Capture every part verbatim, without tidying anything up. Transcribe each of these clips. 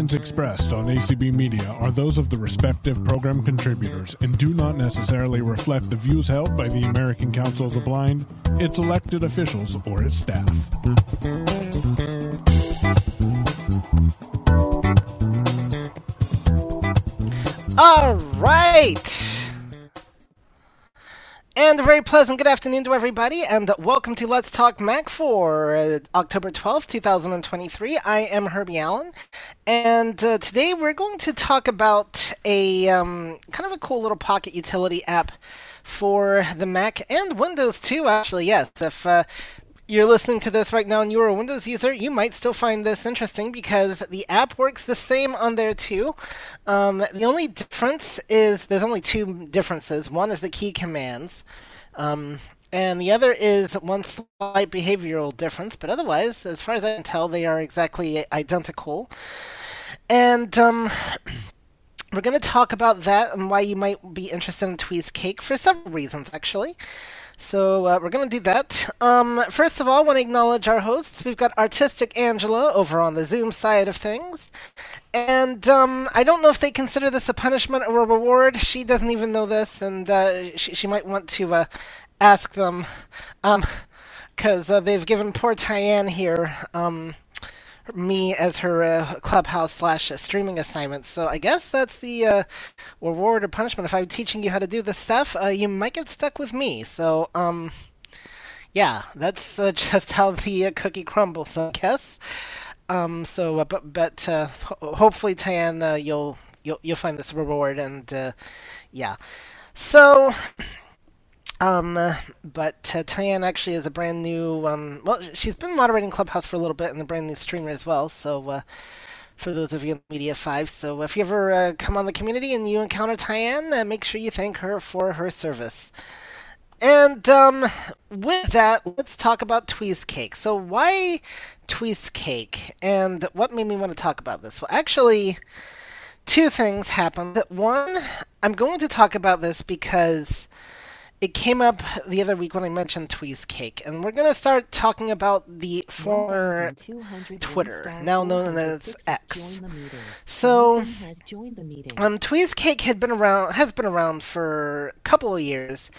opinions expressed on A C B Media are those of the respective program contributors and do not necessarily reflect the views held by the American Council of the Blind, its elected officials, or its staff. All right! And a very pleasant good afternoon to everybody, and welcome to Let's Talk Mac for uh, October twelfth, two thousand twenty-three. I am Herbie Allen, and uh, today we're going to talk about a um, kind of a cool little pocket utility app for the Mac and Windows too, actually, yes. If uh, you're listening to this right now and you're a Windows user, you might still find this interesting because the app works the same on there too. Um, the only difference is, there's only two differences. One is the key commands, um, and the other is one slight behavioral difference, but otherwise, as far as I can tell, they are exactly identical. And um, we're going to talk about that and why you might be interested in Tweesecake for several reasons, actually. So uh, we're going to do that. Um, first of all, I want to acknowledge our hosts. We've got Artistic Angela over on the Zoom side of things. And um, I don't know if they consider this a punishment or a reward. She doesn't even know this, and uh, she, she might want to uh, ask them, because um, uh, they've given poor Ty-Ann here um, me as her uh, clubhouse slash streaming assignment. So I guess that's the uh, reward or punishment. If I'm teaching you how to do this stuff, uh, you might get stuck with me. So um, yeah, that's uh, just how the uh, cookie crumbles, I guess. Um, so, uh, but, but uh, ho- hopefully, Ty-Ann, uh, you'll you'll you'll find this reward, and uh, yeah. So. Um, but uh, Ty-Ann actually is a brand new, um, well, she's been moderating Clubhouse for a little bit and a brand new streamer as well, so uh, for those of you in Media five, so if you ever uh, come on the community and you encounter Ty-Ann, uh, make sure you thank her for her service. And um, with that, let's talk about Tweesecake. So why Tweesecake, and what made me want to talk about this? Well, actually, two things happened. One, I'm going to talk about this because it came up the other week when I mentioned Tweesecake, and we're going to start talking about the former Twitter, now known as X. So, um, Tweesecake had been around, has been around for a couple of years.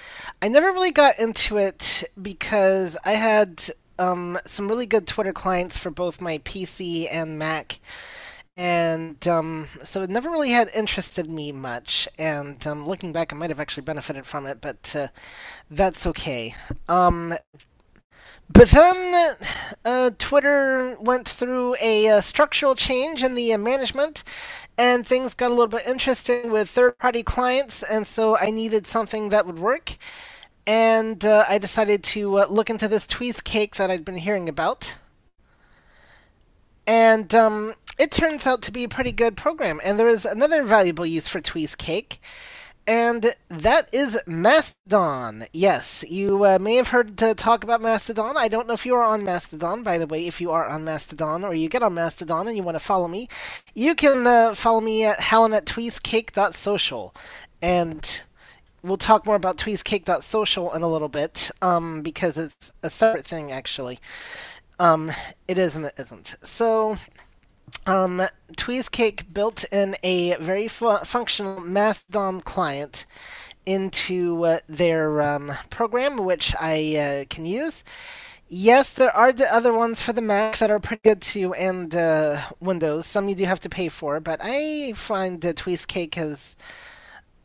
I never really got into it because I had um, some really good Twitter clients for both my P C and Mac, and um, so it never really had interested me much, and um, looking back, I might have actually benefited from it, but uh, that's okay. Um, but then uh, Twitter went through a uh, structural change in the uh, management, and things got a little bit interesting with third-party clients, and so I needed something that would work, and uh, I decided to uh, look into this Tweesecake that I'd been hearing about. And um, it turns out to be a pretty good program. And there is another valuable use for Tweesecake, and that is Mastodon. Yes, you uh, may have heard to talk about Mastodon. I don't know if you are on Mastodon, by the way. If you are on Mastodon, or you get on Mastodon and you want to follow me, you can uh, follow me at Helen at Tweesecake dot social. And we'll talk more about Tweesecake dot social in a little bit, um, because it's a separate thing, actually. Um, it is and it isn't. So, um, Tweesecake built in a very fu- functional Mastodon client into uh, their um, program, which I uh, can use. Yes, there are the other ones for the Mac that are pretty good too, and uh, Windows. Some you do have to pay for, but I find uh, Tweesecake is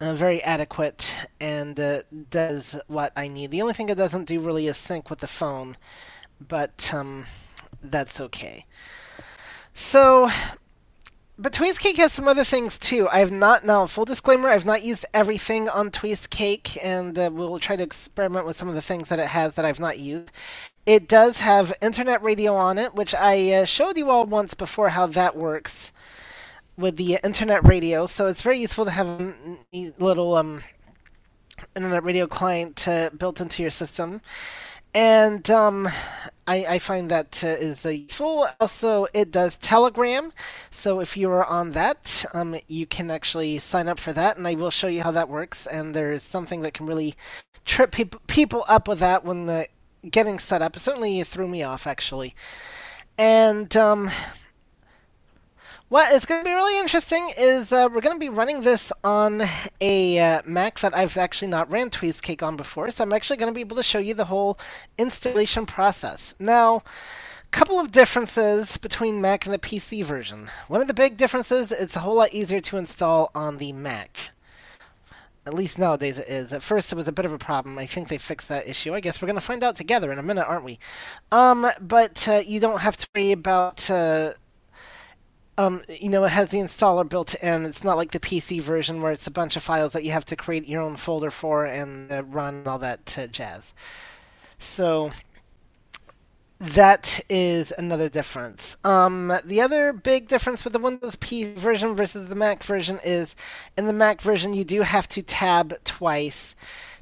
uh, very adequate and uh, does what I need. The only thing it doesn't do really is sync with the phone. But um, that's okay. So, but Tweesecake has some other things too. I have not, now full disclaimer, I've not used everything on Tweesecake, and uh, we'll try to experiment with some of the things that it has that I've not used. It does have internet radio on it, which I uh, showed you all once before how that works with the internet radio. So it's very useful to have a little um, internet radio client uh, built into your system. And um, I, I find that uh, is uh, useful. Also, it does Telegram. So if you are on that, um, you can actually sign up for that. And I will show you how that works. And there's something that can really trip pe- people up with that when the getting set up. It certainly threw me off, actually. And um, What is going to be really interesting is uh, we're going to be running this on a uh, Mac that I've actually not ran Tweesecake on before, so I'm actually going to be able to show you the whole installation process. Now, a couple of differences between Mac and the P C version. One of the big differences, it's a whole lot easier to install on the Mac. At least nowadays it is. At first it was a bit of a problem. I think they fixed that issue. I guess we're going to find out together in a minute, aren't we? Um, but uh, you don't have to worry about... Uh, Um, you know, it has the installer built in. It's not like the P C version where it's a bunch of files that you have to create your own folder for and uh, run and all that uh, jazz. So that is another difference. Um, the other big difference with the Windows P C version versus the Mac version is in the Mac version you do have to tab twice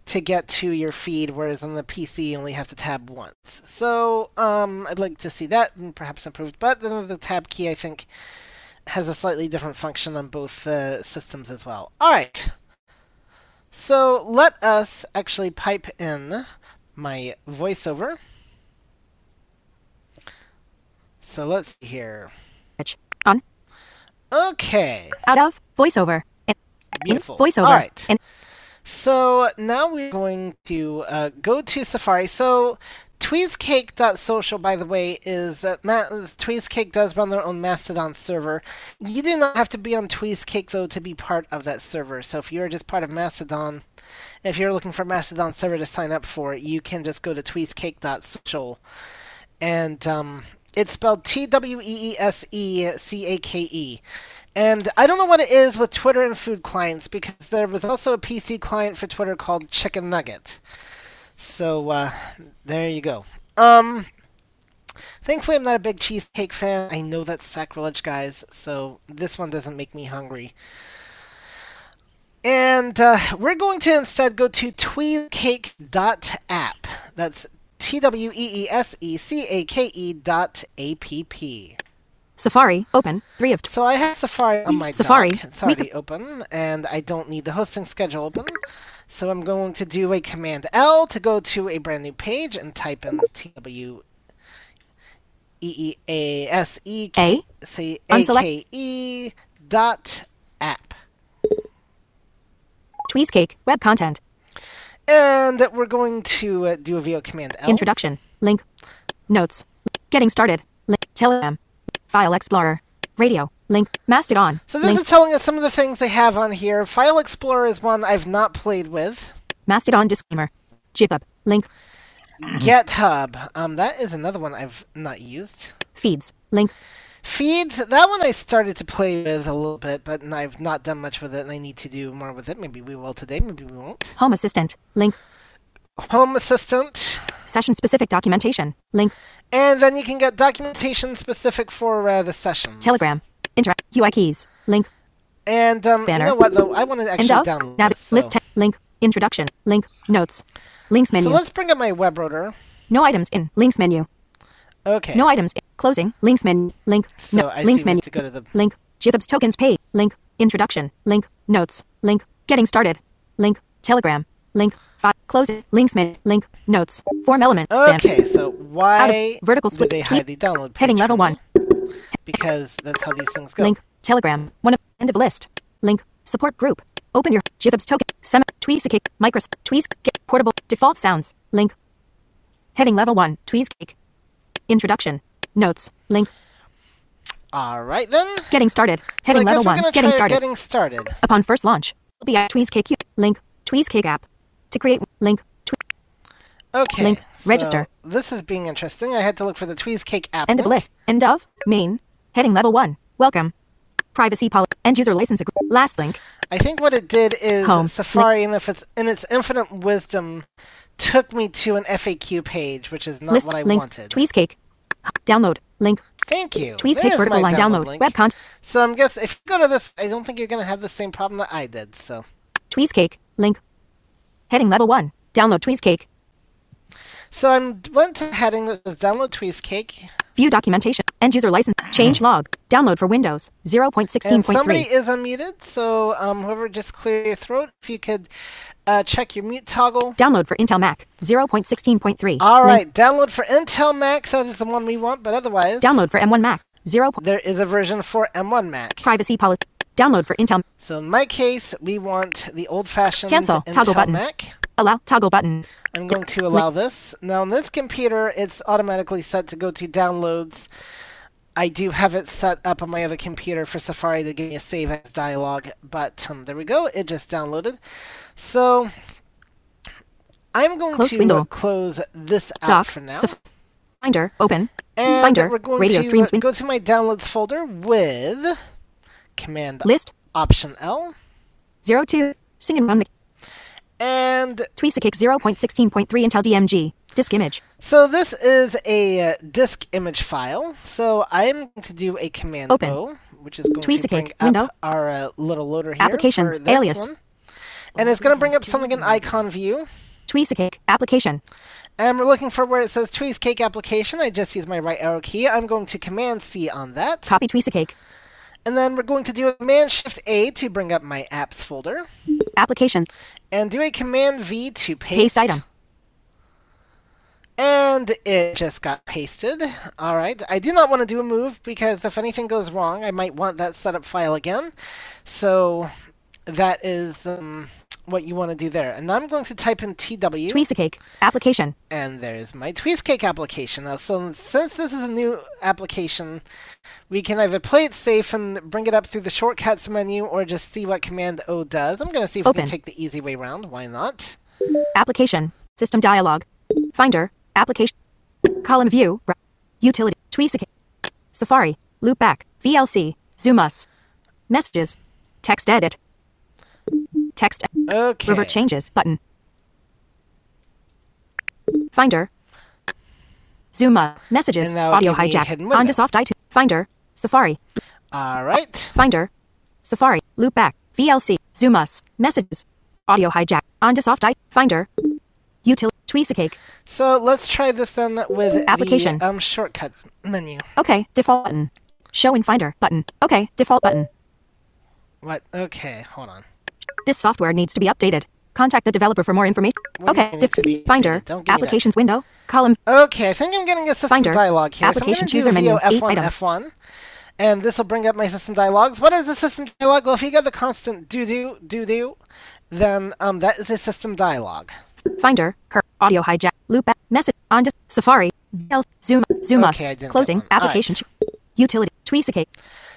to get to your feed, whereas on the P C you only have to tab once. So um, I'd like to see that and perhaps improved, but then the tab key, I think, has a slightly different function on both uh, systems as well. All right, so let us actually pipe in my voiceover. So let's see here. On. Okay. Out of voiceover. Beautiful. Voiceover. All right. In. So now we're going to uh, go to Safari. So Tweesecake.social, by the way, is uh, Ma Tweesecake does run their own Mastodon server. You do not have to be on Tweesecake, though, to be part of that server. So if you're just part of Mastodon, if you're looking for a Mastodon server to sign up for, you can just go to Tweesecake.social. And um, it's spelled T W E E S E C A K E. And I don't know what it is with Twitter and food clients, because there was also a P C client for Twitter called Chicken Nugget. So uh, there you go. Um, thankfully, I'm not a big cheesecake fan. I know that's sacrilege, guys, so this one doesn't make me hungry. And uh, we're going to instead go to tweesecake dot app. That's T W E E S E C A K E dot A P P. Safari, open, three of two. So I have Safari on my Safari. Dock. It's already open, and I don't need the hosting schedule open. So I'm going to do a Command L to go to a brand new page and type in T W E E A S E C A K E dot app. Tweesecake, web content. And we're going to do a V O Command L. Introduction, link, notes, getting started, link, Telegram. File Explorer, radio, link, Mastodon. So this link. Is telling us some of the things they have on here. File Explorer is one I've not played with. Mastodon disclaimer, GitHub, link. GitHub, um, that is another one I've not used. Feeds, link. Feeds, that one I started to play with a little bit, but I've not done much with it, and I need to do more with it. Maybe we will today, maybe we won't. Home Assistant, link. Home Assistant. Session-specific documentation. Link. And then you can get documentation specific for uh, the sessions. Telegram. Interact. U I keys. Link. And um, you know what, though? I want to actually download Nav this, list. So. Link. Introduction. Link. Notes. Links menu. So let's bring up my web router. No items in. Links menu. Okay. No items in. Closing. Links menu. Link. So no. I links see menu. To go to the... Link. GitHub's tokens page. Link. Introduction. Link. Notes. Link. Getting started. Link. Telegram. Link. Close it. Links menu. Link. Notes. Form element. Okay, ban. So why vertical do they hide the download page? Heading level one. Because that's how these things go. Link. Telegram. One of end of list. Link. Support group. Open your GitHub's token. Sem. Tweesecake. Microsoft. Tweesecake. Portable. Default sounds. Link. Heading level one. Tweesecake. Introduction. Notes. Link. All right then. Getting started. Heading so level one. Getting started. Getting started. Upon first launch, will be at Tweesecake. Link. Tweesecake app. To create link, okay, link, register. So this is being interesting. I had to look for the Tweesecake app. End link. Of list. End of main. Heading level one. Welcome. Privacy policy. End user license. Agreement. Last link. I think what it did is home. Safari, link. And if it's in its infinite wisdom, took me to an F A Q page, which is not list. What I link. Wanted. Tweesecake. Download link. Thank you. Tweesecake vertical line download, download link. Web content. So I'm guessing if you go to this, I don't think you're going to have the same problem that I did. So Tweesecake link. Heading level one. Download Tweesecake. So I went to heading that says download Tweesecake. View documentation. End user license. Change log. Download for Windows. zero point sixteen point three. Somebody is unmuted, so um, whoever just clear your throat, if you could uh, check your mute toggle. Download for Intel Mac. zero point sixteen point three. All right. Link. Download for Intel Mac. That is the one we want, but otherwise. Download for M one Mac. zero. There is a version for M one Mac. Privacy policy. Download for Intel. So in my case, we want the old-fashioned Cancel. Intel toggle button. Mac. Allow toggle button. I'm going to allow this. Now on this computer, it's automatically set to go to downloads. I do have it set up on my other computer for Safari to give me a save as dialog, but um, there we go. It just downloaded. So I'm going close to window. close this out Doc. for now. Saf- Finder, open. And Finder, we're going radio to streams go to my downloads folder with Command List Option L. Zero two. Sing and run the and Tweesecake zero point sixteen point three Intel D M G disk image. So this is a uh, disk image file. So I'm going to do a command open. O, which is going to bring up window. our uh, little loader here. Applications for this alias, one. and it's going to bring up something in icon view. Tweesecake application. And we're looking for where it says Tweesecake application. I just use my right arrow key. I'm going to Command C on that. Copy Tweesecake. And then we're going to do a Command Shift A to bring up my apps folder. Application. And do a Command V to paste. Paste item. And it just got pasted. All right. I do not want to do a move because if anything goes wrong, I might want that setup file again. So that is um, what you want to do there. And I'm going to type in T W. Tweesecake application. And there's my Tweesecake application. Now, so since this is a new application, we can either play it safe and bring it up through the shortcuts menu or just see what Command O does. I'm going to see if Open. we can take the easy way around. Why not? Application. System dialog. Finder. Application, column view, utility, Tweesecake, Safari, loopback, V L C, zoom us, messages, text edit, text, okay. revert changes button, Finder, zoom up, messages, audio hijack, onto soft iTunes, Finder, Safari. All right. Finder, Safari, loopback, V L C, zoom us, messages, audio hijack, onto soft iTunes, Finder, utility. Tweesecake. So let's try this then with application the, um shortcuts menu. Okay, default button. Show in Finder button. Okay, default button. What? Okay, hold on. This software needs to be updated. Contact the developer for more information. What okay, def- Finder applications window column. Okay, I think I'm getting a system Finder, dialog here. Application so I'm going to do chooser menu. F one F one. And this will bring up my system dialogs. What is a system dialog? Well, if you got the constant do do do do, then um that is a system dialog. Finder, cur- audio hijack, loop, message, on Safari, V L, zoom, zoom okay, us, closing, application, right. utility, Tweesecake.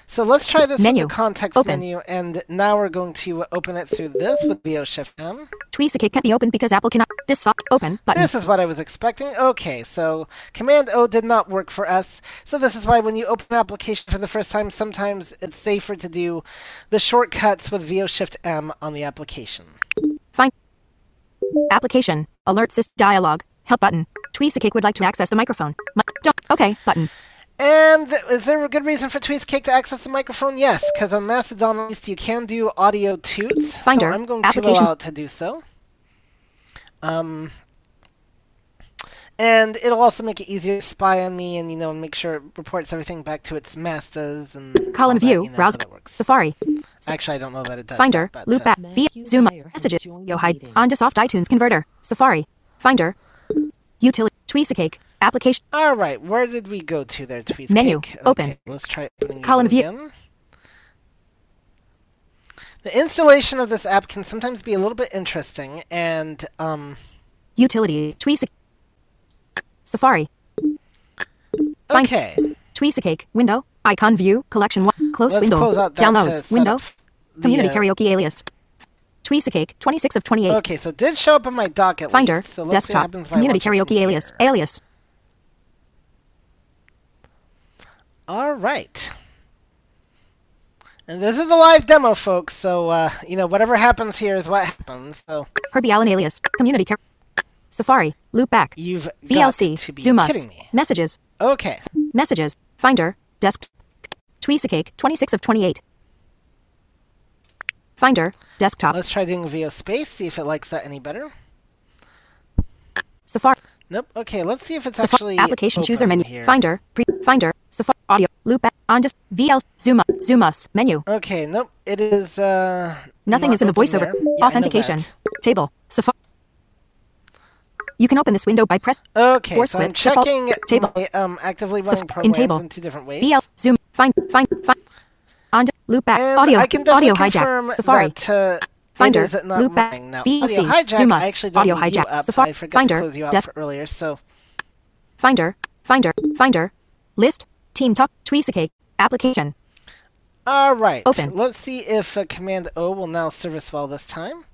So let's try this menu. in the context open. menu, and now we're going to open it through this with V O Shift M. Tweesecake can't be opened because Apple cannot, this soft, open button. This is what I was expecting. Okay, so Command O did not work for us, so this is why when you open an application for the first time, sometimes it's safer to do the shortcuts with V O Shift M on the application. Fine. Application. Alert Sys dialog. Help button. Tweesecake would like to access the microphone. Mi- don't. Okay button. And is there a good reason for Tweesecake to access the microphone? Yes, because on Mastodon at least you can do audio toots. Finder. So I'm going to allow it to do so. Um, and it'll also make it easier to spy on me and you know and make sure it reports everything back to its masters and column view. You know, browser Safari. Actually, I don't know that it does. Finder, that, but, loop back, uh, via, zoom, Dyer messages, yo hide, onto soft iTunes converter, Safari, Finder, utility, Tweesecake, application. All right, where did we go to there, Tweesecake? Menu, okay, open. Let's try opening column view. Again. The installation of this app can sometimes be a little bit interesting, and um, utility, Tweesecake, Safari. Find, okay. Tweesecake window, icon view, collection one, close Let's window, close out that downloads window. Community the, uh, karaoke alias. Tweesecake, twenty-six of twenty-eight. Okay, so it did show up in my doc at Finder, least. So let's desktop, see what community karaoke alias, here. alias. All right. And this is a live demo, folks. So, uh, you know, whatever happens here is what happens. So Herbie Allen alias, community karaoke. Safari, loopback, You've V L C, to be Zoom us, kidding me. Messages. Okay. Messages, Finder, desk, Tweesecake, twenty-six of twenty-eight. Finder, desktop. Let's try doing V O Space, see if it likes that any better. Safari. Nope. Okay, let's see if it's Safari, actually application chooser menu. Here. Finder, pre- Finder, Safari, audio, loopback, on just V L, Zoom, Zoom us, menu. Okay, nope. It is. Uh, Nothing is in the voiceover. Yeah, authentication table. Safari. You can open this window by press. Okay, force so I'm checking default, table. My, um, actively running programs in, table. in two different ways. V L, zoom, find, find, find, on, loop back, and audio, I can definitely audio hijack, Safari. That, uh, Finder, is it not loop back, now, V C, audio hijack, zoom us, I actually don't audio need hijack, you up. Safari, I forgot Finder, to close you out desk, earlier, so. Finder, Finder, Finder, List, Team Talk, Tweesecake, Application. All right, open. Let's see if uh, Command O will now serve us well this time.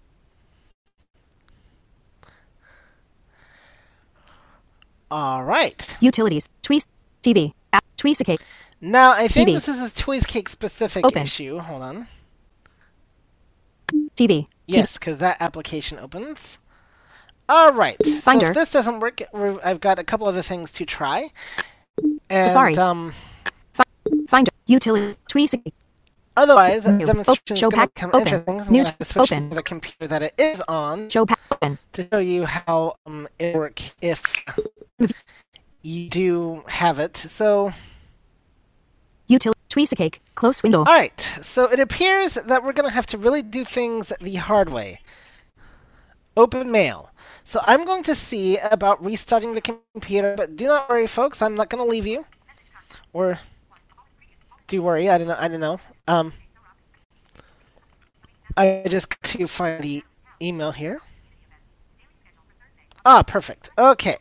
All right. Utilities, Twees, T V, app, Tweesecake. Now, I think T V. This is a Tweesecake-specific open. Issue. Hold on. T V. Yes, because that application opens. All right. Finder. So if this doesn't work, we're, I've got a couple other things to try. And, Safari. Um, Finder. Utility. Tweesecake. Otherwise, the demonstration is going to become interesting. I'm going to switch to the computer that it is on show pack open. To show you how um, it works if you do have it. So... Utility. Tweesecake. Close window. All right. So it appears that we're going to have to really do things the hard way. Open mail. So I'm going to see about restarting the computer, but do not worry, folks. I'm not going to leave you. Or... Do worry, I don't know. I don't know. Um, I just got to find the email here. Ah, perfect. Okay.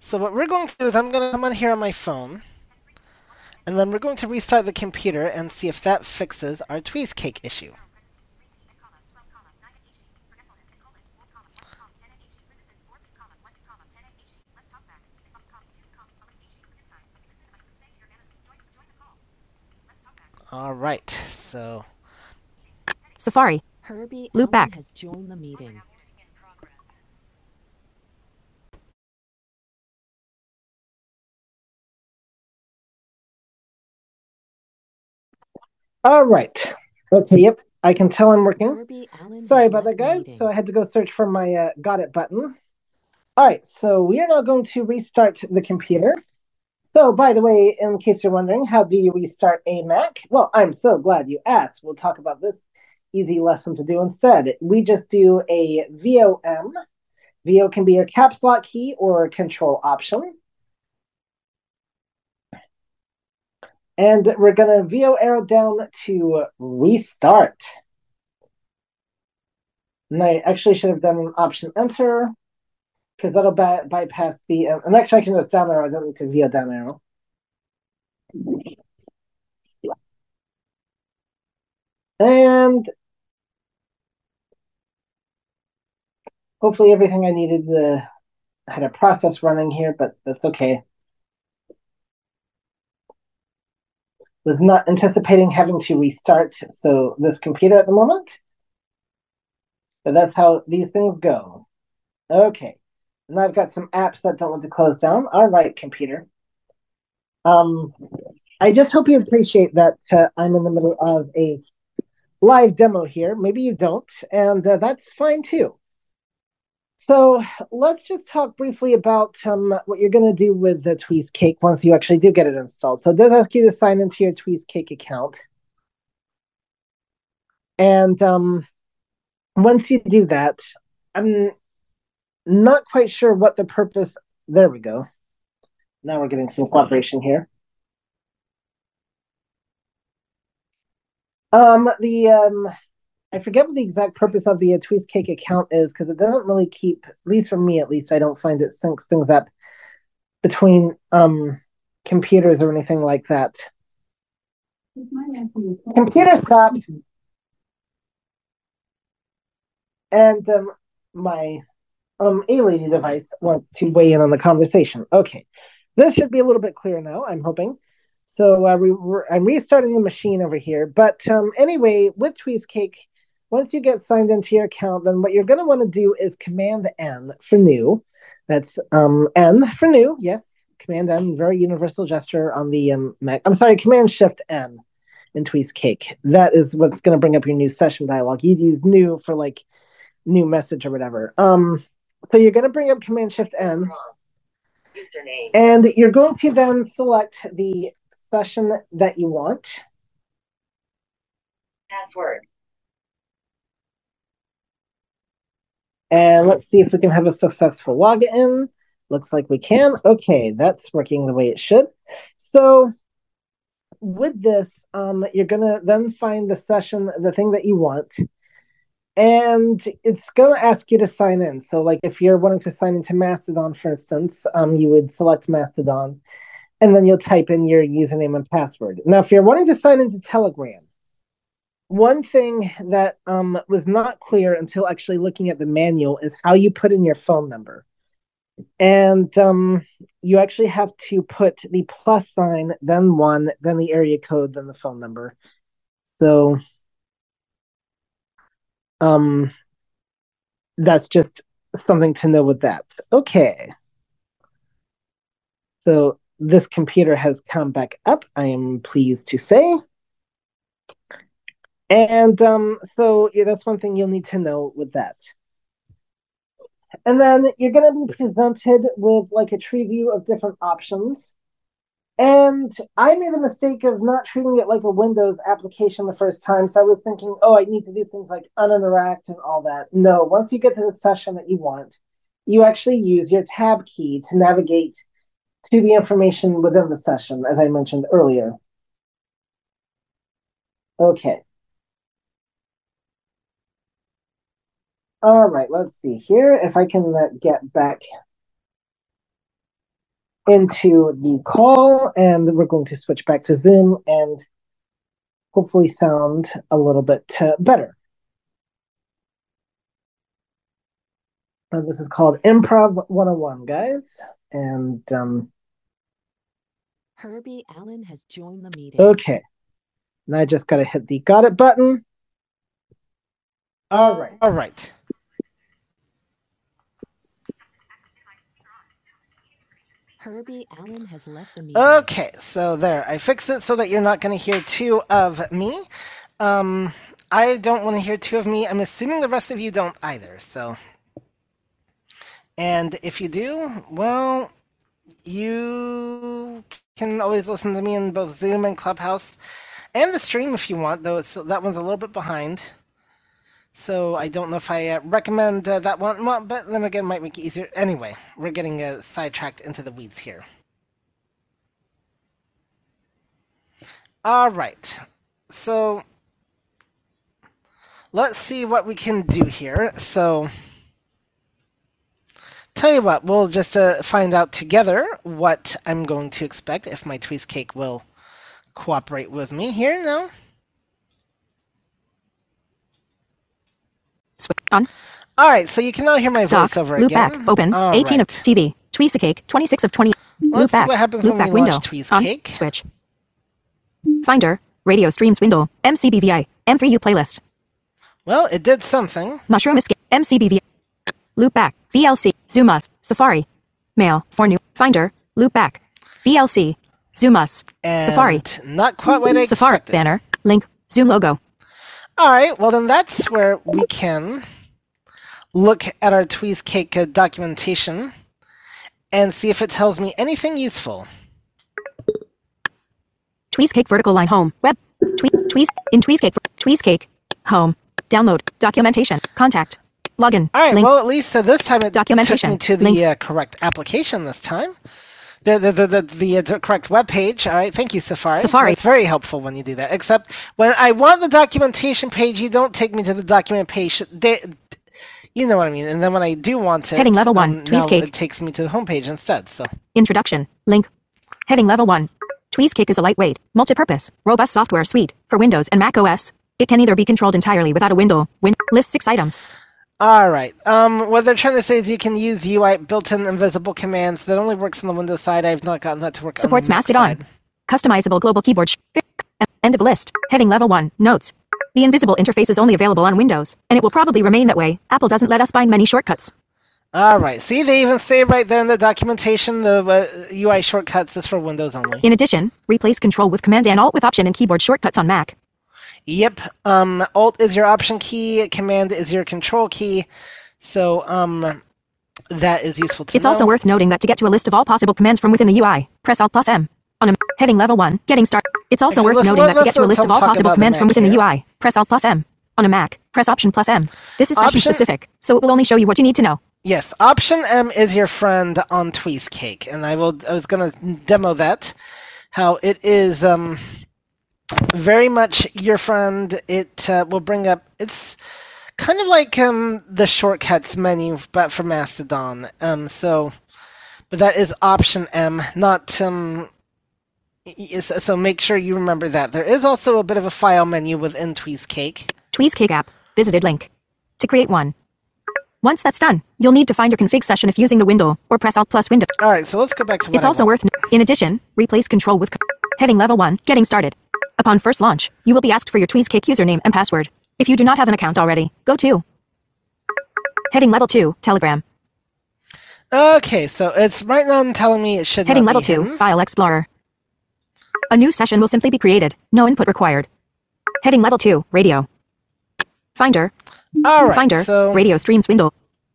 So what we're going to do is I'm going to come on here on my phone, and then we're going to restart the computer and see if that fixes our Tweesecake issue. All right, so Safari, Herbie loop Allen back has joined the meeting. All right, okay, yep, I can tell I'm working. Sorry about that, guys. Meeting. So I had to go search for my uh, got it button. All right, so we are now going to restart the computer. So, by the way, in case you're wondering, how do you restart a Mac? Well, I'm so glad you asked. We'll talk about this easy lesson to do instead. We just do a V O M. V O can be your caps lock key or control option. And we're going to V O arrow down to restart. And I actually should have done option enter. Because that'll by bypass the... Um, and actually, I can just down arrow. I don't need to V O down arrow. And... Hopefully everything I needed uh, had a process running here, but that's okay. Was not anticipating having to restart so this computer at the moment. But that's how these things go. Okay. And I've got some apps that don't want to close down. All right, computer. Um, I just hope you appreciate that uh, I'm in the middle of a live demo here. Maybe you don't, and uh, that's fine too. So let's just talk briefly about um, what you're going to do with the Tweesecake once you actually do get it installed. So it does ask you to sign into your Tweesecake account. And um, once you do that, I'm... Not quite sure what the purpose... There we go. Now we're getting some cooperation here. Um, the um, I forget what the exact purpose of the uh, Tweesecake account is, because it doesn't really keep, at least for me at least, I don't find it syncs things up between um, computers or anything like that. Computer stop. And um, my... Um, a lady device wants to weigh in on the conversation. Okay, this should be a little bit clearer now, I'm hoping. So uh, we, we're, I'm restarting the machine over here. But um, anyway, with Tweesecake, once you get signed into your account, then what you're going to want to do is Command N for new. That's um, N for new, yes. Command N, very universal gesture on the um, Mac. I'm sorry, Command Shift N in Tweesecake. That is what's going to bring up your new session dialog. You'd use new for, like, new message or whatever. Um... So you're going to bring up Command Shift N, username. And you're going to then select the session that you want. Password. And let's see if we can have a successful login. Looks like we can. Okay, that's working the way it should. So with this, um, you're going to then find the session, the thing that you want. And it's going to ask you to sign in. So like if you're wanting to sign into Mastodon, for instance, um, you would select Mastodon. And then you'll type in your username and password. Now, if you're wanting to sign into Telegram, one thing that um, was not clear until actually looking at the manual is how you put in your phone number. And um, you actually have to put the plus sign, then one, then the area code, then the phone number. So um, that's just something to know with that. Okay. So this computer has come back up, I am pleased to say. And um, so yeah, that's one thing you'll need to know with that. And then you're going to be presented with like a tree view of different options. And I made the mistake of not treating it like a Windows application the first time. So I was thinking, oh, I need to do things like uninteract and all that. No, once you get to the session that you want, you actually use your tab key to navigate to the information within the session, as I mentioned earlier. Okay. All right, let's see here if I can uh, get back into the call, and we're going to switch back to Zoom and hopefully sound a little bit uh, better. And this is called Improv one oh one, guys. And um, Herbie Allen has joined the meeting. Okay, and I just got to hit the got it button. All right, all right. Herbie Allen has left the meeting. Okay, so there. I fixed it so that you're not going to hear two of me. Um, I don't want to hear two of me. I'm assuming the rest of you don't either. So, and if you do, well, you can always listen to me in both Zoom and Clubhouse and the stream if you want, though it's, that one's a little bit behind. So I don't know if I uh, recommend uh, that one, well, but then again, it might make it easier. Anyway, we're getting uh, sidetracked into the weeds here. All right, so let's see what we can do here. So tell you what, we'll just uh, find out together what I'm going to expect, if my Tweesecake will cooperate with me here now. Switch on. All right, so you can now hear my Doc, voiceover loop again. Back, open, all eighteen right. Of T V, Tweesecake, twenty-six of twenty. Let's loop see back, what happens loop when back we window, launch Tweesecake. On, switch. Finder, radio streams window, M C B V I, M three U playlist. Well, it did something. Mushroom escape, M C B V I. Loop back, V L C, zoom us, Safari. Mail, for new, Finder, loop back, V L C, zoom us, and Safari. Not quite what I Safari, expected. Banner, link, zoom logo. All right, well, then that's where we can look at our Tweesecake documentation and see if it tells me anything useful. Tweesecake vertical line home, web, tweet, tweet, in Tweesecake, Tweesecake, home, download, documentation, contact, login. All right, link, well, at least uh, this time it took me to the uh, correct application this time, the the the, the, the uh, correct web page. All right, thank you, Safari. Safari. It's very helpful when you do that, except when I want the documentation page, you don't take me to the document page. They, you know what I mean. And then when I do want it, heading level um, one, Tweesecake. It takes me to the homepage instead. So introduction, link, heading level one. Tweesecake is a lightweight, multi-purpose, robust software suite for Windows and Mac O S. It can either be controlled entirely without a window, win list six items. All right. Um, what they're trying to say is you can use U I built-in invisible commands that only works on the Windows side. I've not gotten that to work. Supports on the Mastodon. Side. Customizable global keyboard. End of list. Heading level one. Notes. The invisible interface is only available on Windows, and it will probably remain that way. Apple doesn't let us bind many shortcuts. All right. See, they even say right there in the documentation the uh, U I shortcuts is for Windows only. In addition, replace Control with Command and Alt with Option and keyboard shortcuts on Mac. Yep, um, Alt is your option key, Command is your control key, so um, that is useful to know. It's also worth noting that to get to a list of all possible commands from within the U I, press Alt plus M. On a heading level one, getting started. It's also worth noting that to get to a list of all possible commands from within the U I, press Alt plus M. On a Mac, Press Option plus M. This is session specific, so it will only show you what you need to know. Yes, Option M is your friend on Tweesecake, and I will. I was going to demo that, how it is um, very much your friend. It uh, will bring up. It's kind of like um, the shortcuts menu, but for Mastodon. Um, so, but that is Option M, not. Um, so make sure you remember that. There is also a bit of a file menu within Tweesecake. Tweesecake app. Visited link to create one. Once that's done, you'll need to find your config session if using the window, or press Alt plus window. All right, so let's go back to what It's I also want. worth, in addition, replace control with heading level one, getting started. Upon first launch, you will be asked for your Tweesecake username and password. If you do not have an account already, go to heading level two, Telegram. Okay, so it's right now telling me it should heading not level be two, hidden. File Explorer. A new session will simply be created, no input required. Heading level two, radio. Finder. All right, Finder, so radio streams window,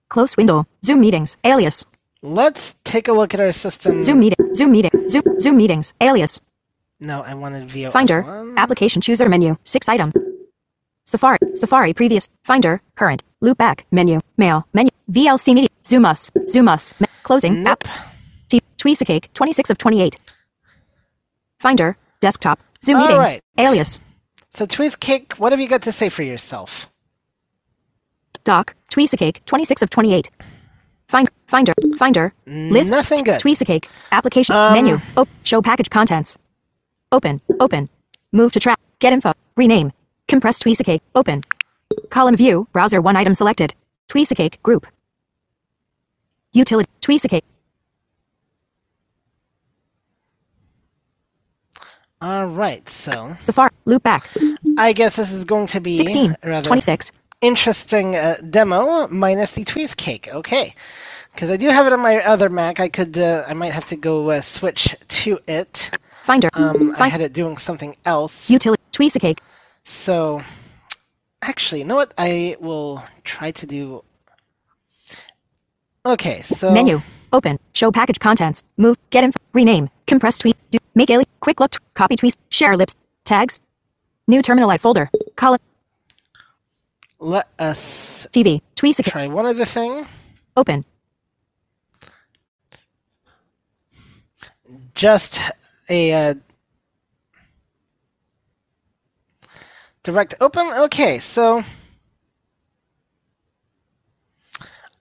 close window, Zoom meetings, alias. Let's take a look at our system. Zoom meeting, Zoom meeting, Zoom, Zoom meetings, alias. No, I wanted V O S one. Finder, application chooser menu, six item. Safari, Safari previous, Finder, current, loopback, menu, mail, menu, V L C media, Zoom us, Zoom us, me, closing, nope. app, T, Tweesecake, twenty-six of twenty-eight. Finder, desktop, Zoom All meetings, right. alias. So Tweesecake, what have you got to say for yourself? Doc, Tweesecake, twenty-six of twenty-eight. Find, finder, Finder, list, Nothing good. Tweesecake, application, um, menu, op, show package contents, open, open, move to track, get info, rename, compress Tweesecake, open, column view, browser one item selected, Tweesecake, group, utility, Tweesecake. All right, so. Safari, loop back. I guess this is going to be sixteen, twenty-six. Interesting uh, demo minus the Tweesecake, okay? Because I do have it on my other Mac. I could, uh, I might have to go uh, switch to it. Finder. Um, Find I had it doing something else. Utility Tweesecake. So, actually, you know what? I will try to do. Okay, so menu open. Show package contents. Move. Get info. Rename. Compress tweet. Do, make alias. Quick look. Copy tweets. Share lips. Tags. New terminal ad folder. Column. Let us T V, Tweesecake. Try one other thing. Open. Just a uh, direct open. Okay, so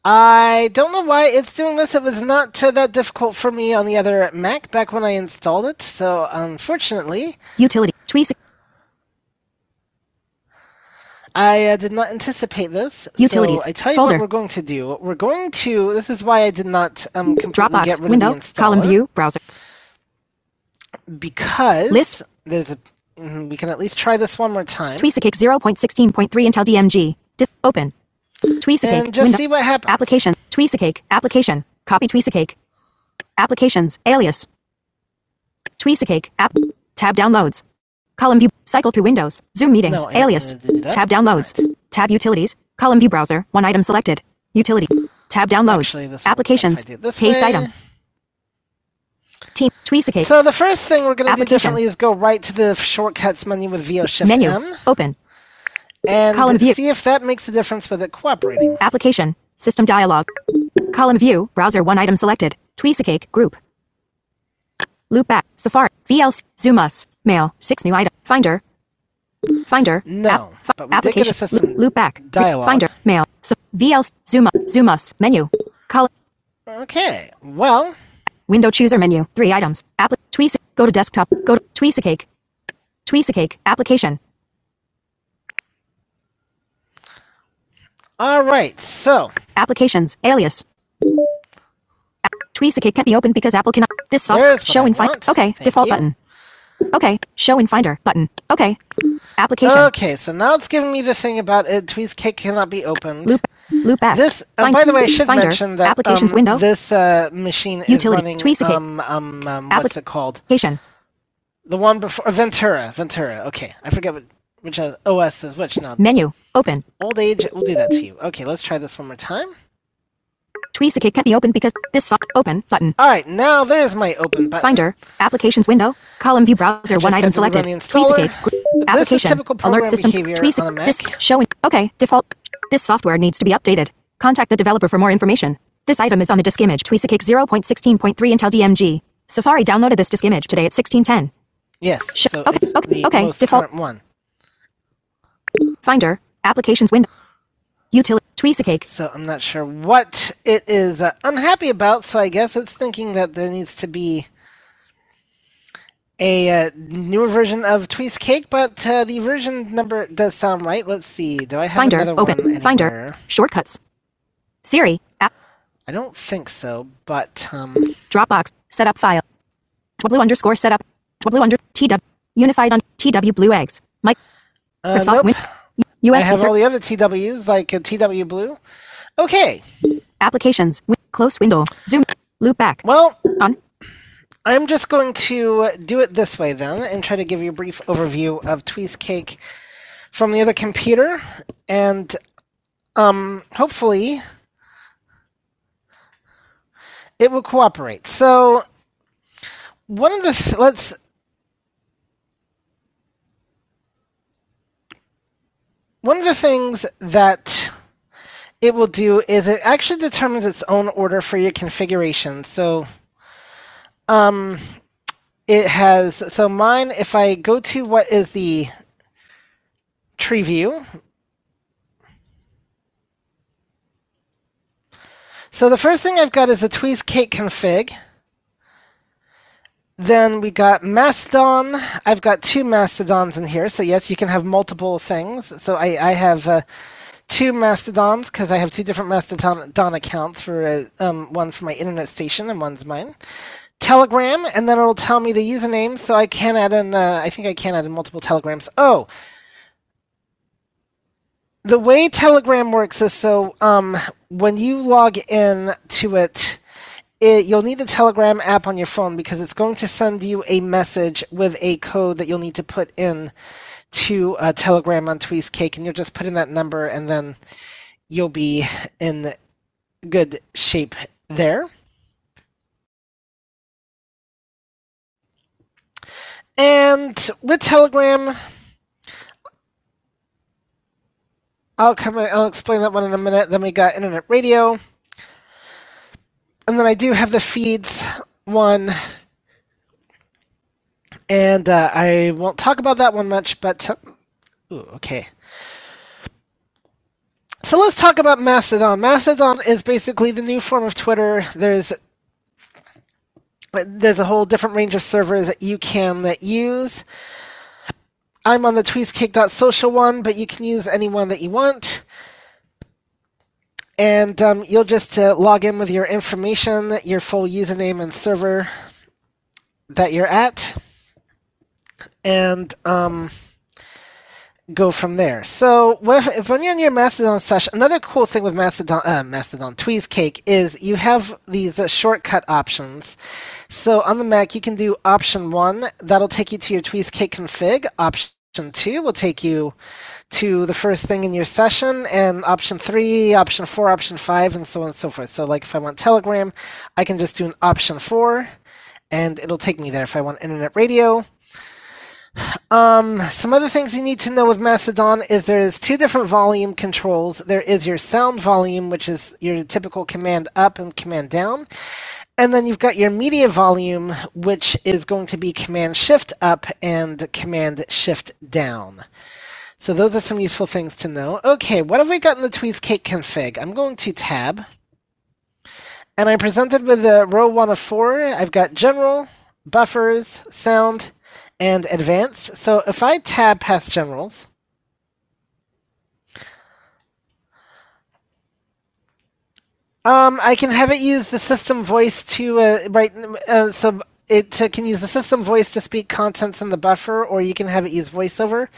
I don't know why it's doing this. It was not uh, that difficult for me on the other Mac back when I installed it. So unfortunately, utility Tweesecake. I uh, did not anticipate this. Utilities. So I tell you folder. What we're going to do. We're going to. This is why I did not um, completely Dropbox, get rid window, of the installer. Column view browser. Because list. There's a. We can at least try this one more time. Tweesecake zero point sixteen point three Intel D M G. Di- open. Tweesecake. And just window. See what happens. Application. Tweesecake. Application. Copy Tweesecake. Applications. Alias. Tweesecake. App. Tab downloads. Column view, cycle through windows, Zoom meetings, no, alias, tab downloads, right. tab utilities, column view browser, one item selected, utility, tab downloads, Actually, applications, case way. Item, team, Tweesecake. So the first thing we're going to do differently is go right to the shortcuts menu with V O Shift menu, M. Open. And column view. See if that makes a difference with it cooperating. Application, system dialog, column view, browser one item selected, Tweesecake, group, loop back, Safari, V L C, Zoom us. Mail, six new item, Finder, Finder, no, app, fi- but we application, did get a loop back, dialogue. Finder, Mail, so, V L, Zoom up, Zoom us, menu, column. Okay, well. Window chooser menu, three items, app, Tweesecake, go to desktop, go to Tweesecake, Tweesecake, application. All right, so. Applications, alias. App, Tweesecake can't be opened because Apple cannot, this software, show in Finder, okay, Thank default you. Button. Okay, show in Finder button. Okay, application. Okay, so now it's giving me the thing about it. Tweesecake cannot be opened. Loop, loop back. This, uh, by the way, I should Finder, mention that applications um, window. This uh, machine is Utility, running. Tweesecake. Um, um, um, what's it called? Application. The one before Ventura. Ventura. Okay, I forget what, which O S is which now. Menu open. Old age. We'll do that to you. Okay, let's try this one more time. Tweesecake can't be opened because this so- open button. All right, now there's my open button. Finder, applications window, column view browser, one item selected. Tweesecake. Application. This is typical program alert system. Tweesec- on a Mac. This showing. Okay. Default. This software needs to be updated. Contact the developer for more information. This item is on the disk image Tweesecake zero point sixteen point three Intel D M G. Safari downloaded this disk image today at sixteen ten. Yes. Show- so okay. It's okay. The okay. Most default one. Finder. Applications window. Utility. Tweesecake. So I'm not sure what it is uh, unhappy about. So I guess it's thinking that there needs to be a uh, newer version of Tweesecake, but uh, the version number does sound right. Let's see. Do I have Finder, another open. One? Finder. Anywhere? Shortcuts. Siri. App. I don't think so, but um. Dropbox. Setup file. Twblue underscore setup. Twblue under tw. Unified on tw blue eggs. Mike. Uh, nope. Win- U S B I have ser- all the other T Ws like a T W blue. Okay. Applications. Win- close window. Zoom. Loop back. Well. On. I'm just going to do it this way then and try to give you a brief overview of Tweesecake from the other computer, and um, hopefully it will cooperate. So one of the th- let's one of the things that it will do is it actually determines its own order for your configuration. So Um, it has, so mine, if I go to what is the tree view. So the first thing I've got is the Tweesecake config. Then we got Mastodon. I've got two Mastodons in here. So yes, you can have multiple things. So I, I have uh, two Mastodons because I have two different Mastodon accounts for uh, um, one for my internet station and one's mine. Telegram, and then it'll tell me the username, so I can add in, uh, I think I can add in multiple Telegrams. Oh! The way Telegram works is so, um, when you log in to it, it, you'll need the Telegram app on your phone because it's going to send you a message with a code that you'll need to put in to uh, Telegram on Tweesecake, and you'll just put in that number, and then you'll be in good shape there. And with Telegram, I'll come. I'll explain that one in a minute. Then we got Internet Radio, and then I do have the feeds one, and uh, I won't talk about that one much. But ooh, okay. So let's talk about Mastodon. Mastodon is basically the new form of Twitter. There's There's a whole different range of servers that you can that use. I'm on the Tweesecake.social one, but you can use any one that you want. And um, you'll just uh, log in with your information, your full username and server that you're at, and um, go from there. So if, when you're on your Mastodon session, another cool thing with Mastodon, uh, Mastodon Tweesecake is you have these uh, shortcut options. So on the Mac, you can do option one. That'll take you to your Tweesecake config. Option two will take you to the first thing in your session. And option three, option four, option five, and so on and so forth. So like if I want Telegram, I can just do an option four, and it'll take me there. If I want Internet Radio. Um, some other things you need to know with Mastodon is there is two different volume controls. There is your sound volume, which is your typical command up and command down. And then you've got your media volume, which is going to be command shift up and command shift down. So those are some useful things to know. Okay, what have we got in the Tweesecake config? I'm going to tab. And I'm presented with a row one of four. I've got general, buffers, sound, and advanced. So if I tab past generals, um, I can have it use the system voice to uh, write. Uh, so it uh, can use the system voice to speak contents in the buffer, or you can have it use voiceover.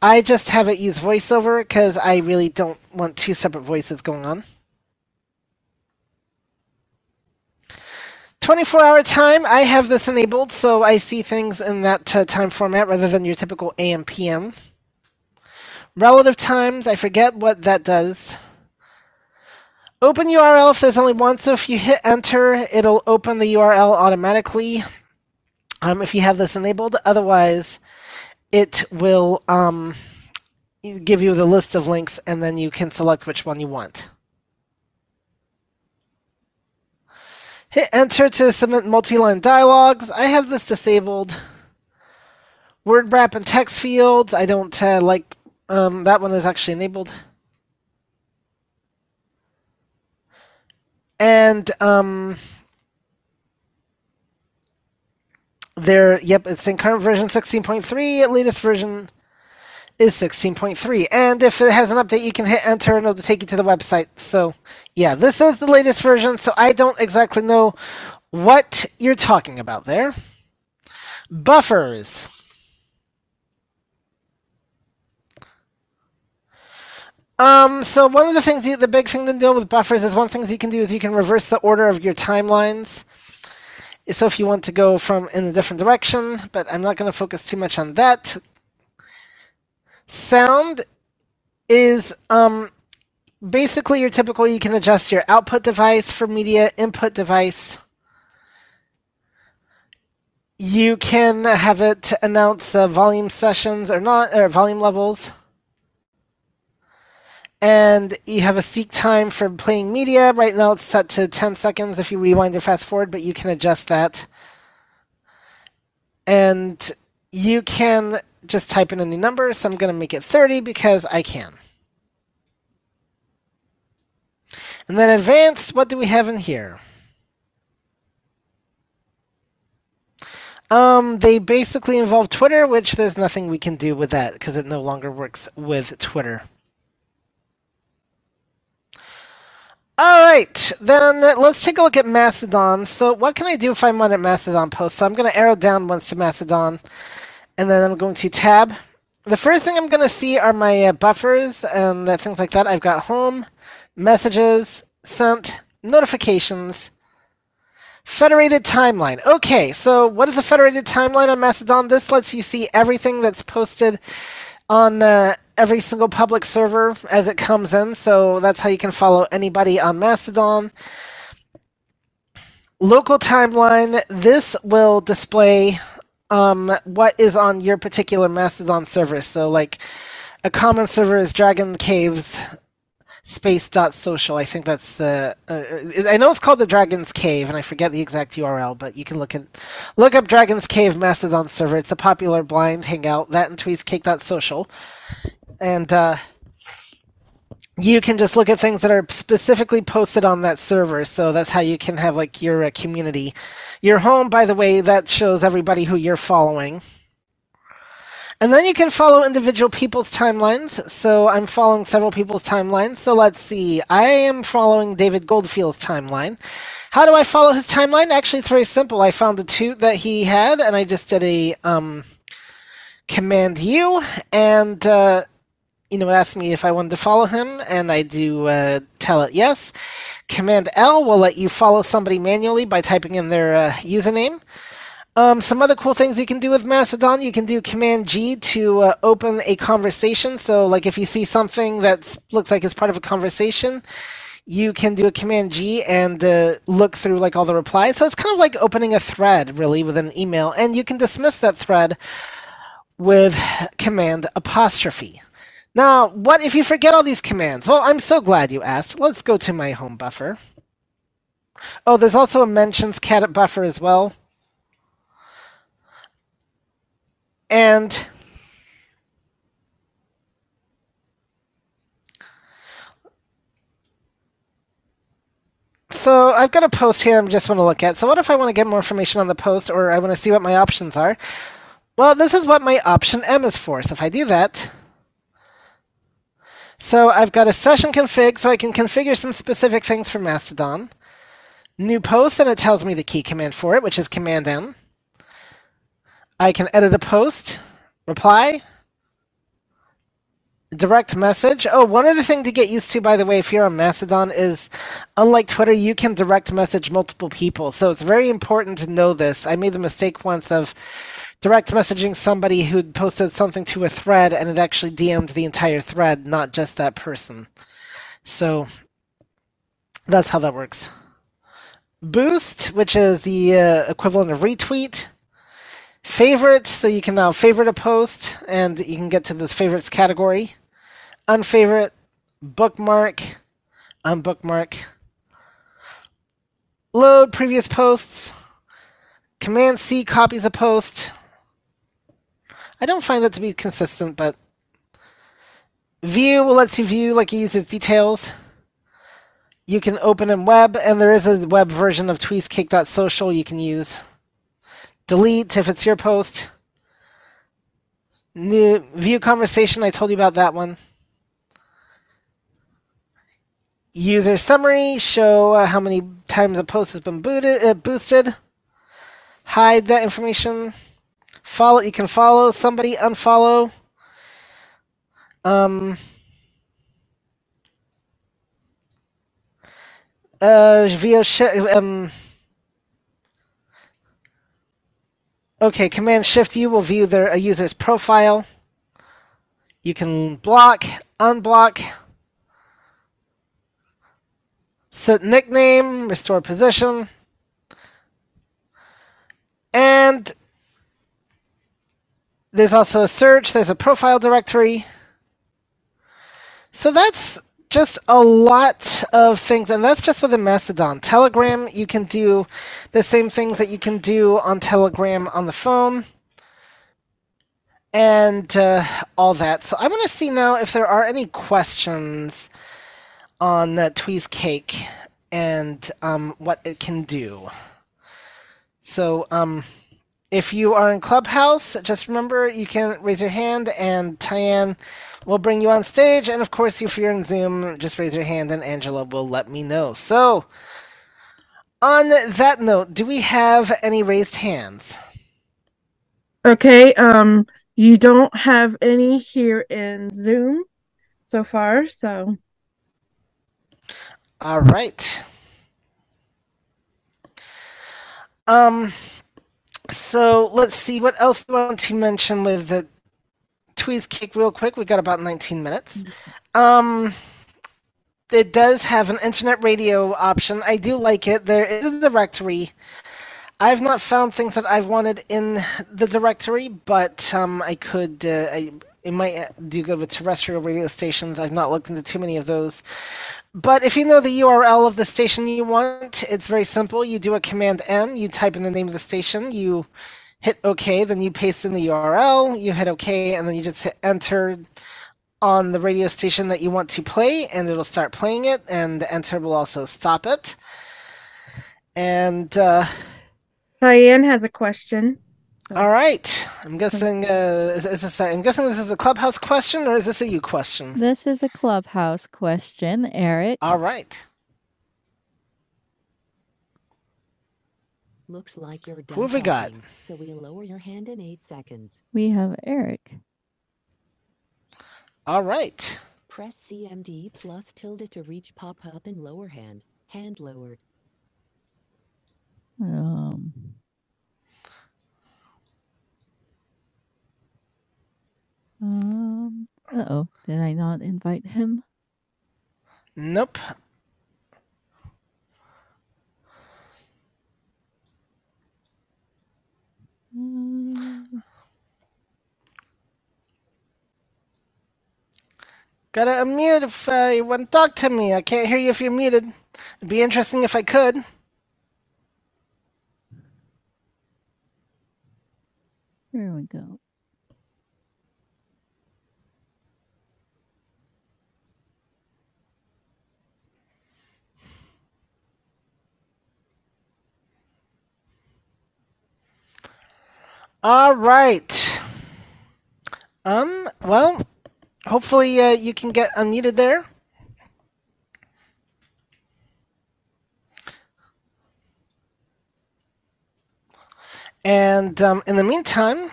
I just have it use voiceover because I really don't want two separate voices going on. twenty-four hour time, I have this enabled, so I see things in that uh, time format rather than your typical A M P M. Relative times, I forget what that does. Open U R L if there's only one, so if you hit enter, it'll open the U R L automatically um, if you have this enabled. Otherwise, it will um, give you the list of links, and then you can select which one you want. Hit enter to submit multi-line dialogues. I have this disabled. Word wrap and text fields. I don't uh, like um, that one is actually enabled. And um, there, yep, it's in current version sixteen point three. Latest version is sixteen point three. And if it has an update, you can hit enter and it'll take you to the website. So yeah, this is the latest version. So I don't exactly know what you're talking about there. Buffers. Um, so one of the things, you, the big thing to deal with buffers is one thing you can do is you can reverse the order of your timelines. So if you want to go from in a different direction, but I'm not going to focus too much on that. Sound is um, basically your typical, you can adjust your output device for media, input device. You can have it announce uh, volume sessions or not, or volume levels. And you have a seek time for playing media. Right now it's set to ten seconds if you rewind or fast forward, but you can adjust that. And you can just type in a new number. So I'm going to make it thirty because I can. And then advanced, what do we have in here? Um, they basically involve Twitter, which there's nothing we can do with that because it no longer works with Twitter. All right, then let's take a look at Mastodon. So what can I do if I'm on a Mastodon post? So I'm going to arrow down once to Mastodon, and then I'm going to tab. The first thing I'm going to see are my uh, buffers and uh, things like that. I've got home, messages, sent, notifications, federated timeline. Okay, so what is a federated timeline on Mastodon? This lets you see everything that's posted on uh, every single public server as it comes in. So that's how you can follow anybody on Mastodon. Local timeline. This will display um, what is on your particular Mastodon server. So like a common server is Dragon Caves Space.social. I think that's the, uh, I know it's called the Dragon's Cave and I forget the exact U R L, but you can look at, look up Dragon's Cave Mastodon server. It's a popular blind hangout, that and Tweesecake.social. And uh, you can just look at things that are specifically posted on that server. So that's how you can have like your uh, community. Your home, by the way, that shows everybody who you're following. And then you can follow individual people's timelines. So I'm following several people's timelines. So let's see. I am following David Goldfield's timeline. How do I follow his timeline? Actually, it's very simple. I found the toot that he had, and I just did a um, command U. And, uh, you know, it asked me if I wanted to follow him, and I do uh, tell it yes. Command L will let you follow somebody manually by typing in their uh, username. Um, some other cool things you can do with Mastodon, you can do Command-G to uh, open a conversation. So, like, if you see something that looks like it's part of a conversation, you can do a Command-G and uh, look through, like, all the replies. So it's kind of like opening a thread, really, with an email. And you can dismiss that thread with Command apostrophe. Now, what if you forget all these commands? Well, I'm so glad you asked. Let's go to my home buffer. Oh, there's also a mentions cat buffer as well. And so I've got a post here I just want to look at. So what if I want to get more information on the post, or I want to see what my options are? Well, this is what my option M is for. So if I do that, so I've got a session config, so I can configure some specific things for Mastodon. New post, and it tells me the key command for it, which is Command M. I can edit a post, reply, direct message. Oh, one other thing to get used to, by the way, if you're on Mastodon is, unlike Twitter, you can direct message multiple people. So it's very important to know this. I made the mistake once of direct messaging somebody who'd posted something to a thread, and it actually D M'd the entire thread, not just that person. So that's how that works. Boost, which is the uh, equivalent of retweet. Favorites, so you can now favorite a post, and you can get to this favorites category. Unfavorite, bookmark, unbookmark. Load previous posts. Command-C copies a post. I don't find that to be consistent, but... View lets you view, like, you use its details. You can open in web, and there is a web version of Tweesecake.social you can use. Delete if it's your post. New view conversation, I told you about that one. User summary, show uh, how many times a post has been booted, uh, boosted. Hide that information. Follow, you can follow somebody, unfollow. Um, uh, V O sh um, okay, Command Shift U will view their a user's profile. You can block, unblock, set nickname, restore position, and there's also a search, there's a profile directory. So that's just a lot of things, and that's just within Mastodon. Telegram, you can do the same things that you can do on Telegram on the phone, and uh, all that. So I want to see now if there are any questions on uh, Tweesecake and um, what it can do. So um, if you are in Clubhouse, just remember you can raise your hand, and Ty-Ann we'll bring you on stage, and of course, if you're in Zoom, just raise your hand, and Angela will let me know. So, on that note, do we have any raised hands? Okay, um, you don't have any here in Zoom so far, so... All right. Um, so, let's see, what else do I want to mention with the Tweesecake real quick. We got about nineteen minutes. Um, it does have an internet radio option. I do like it. There is a directory. I've not found things that I've wanted in the directory, but um, I could. Uh, I, it might do good with terrestrial radio stations. I've not looked into too many of those. But if you know the U R L of the station you want, it's very simple. You do a command N. You type in the name of the station. You hit OK, then you paste in the U R L, you hit OK, and then you just hit enter on the radio station that you want to play, and it'll start playing it, and the enter will also stop it. And uh, Diane has a question. All right, I'm guessing uh, is, is this a, I'm guessing this is a Clubhouse question, or is this a you question? This is a Clubhouse question, Eric. All right. Looks like you're done. Who have we got? So we lower your hand in eight seconds. We have Eric. All right. Press C M D plus tilde to reach pop up and lower hand. Hand lowered. Um. Um. Uh oh. Did I not invite him? Nope. Gotta unmute if uh, you want to talk to me. I can't hear you if you're muted. It'd be interesting if I could. Here we go. All right. Um, well, hopefully uh, you can get unmuted there. And um, in the meantime,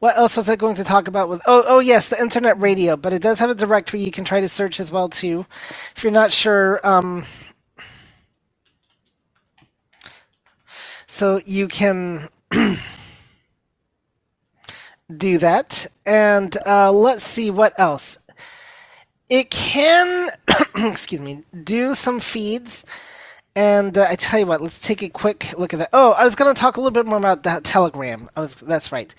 what else was I going to talk about with, oh, oh yes, the internet radio, but it does have a directory you can try to search as well too. If you're not sure, um, so you can do that. And uh, let's see what else. It can, excuse me, do some feeds. And uh, I tell you what, let's take a quick look at that. Oh, I was going to talk a little bit more about that Telegram. I was that's right.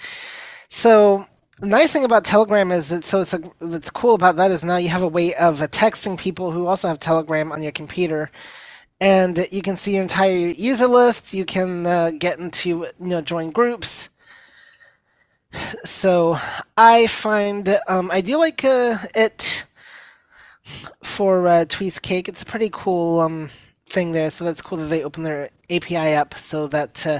So the nice thing about Telegram is that so it's a, what's cool about that is now you have a way of uh, texting people who also have Telegram on your computer. And you can see your entire user list. You can uh, get into, you know, join groups. So I find, um, I do like uh, it for uh, Tweesecake. It's a pretty cool um, thing there. So that's cool that they open their A P I up so that uh,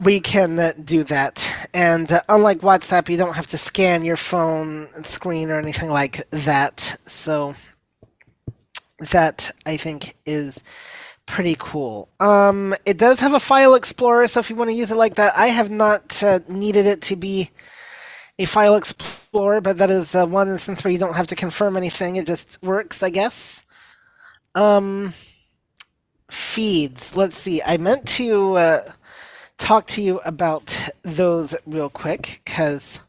we can uh, do that. And uh, unlike WhatsApp, you don't have to scan your phone screen or anything like that. So that, I think, is pretty cool. Um, it does have a file explorer, so if you want to use it like that, I have not uh, needed it to be a file explorer, but that is uh, one instance where you don't have to confirm anything. It just works, I guess. Um, feeds. Let's see. I meant to uh, talk to you about those real quick, because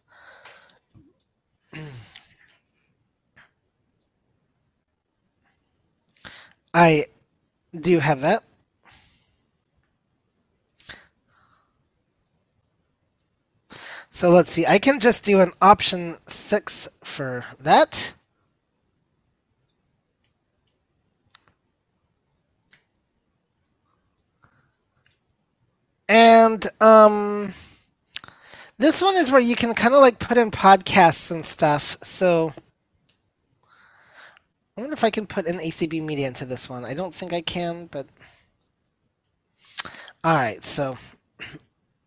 I do have that. So let's see. I can just do an option six for that. And um, this one is where you can kind of like put in podcasts and stuff. So I wonder if I can put an A C B media into this one. I don't think I can, but all right. So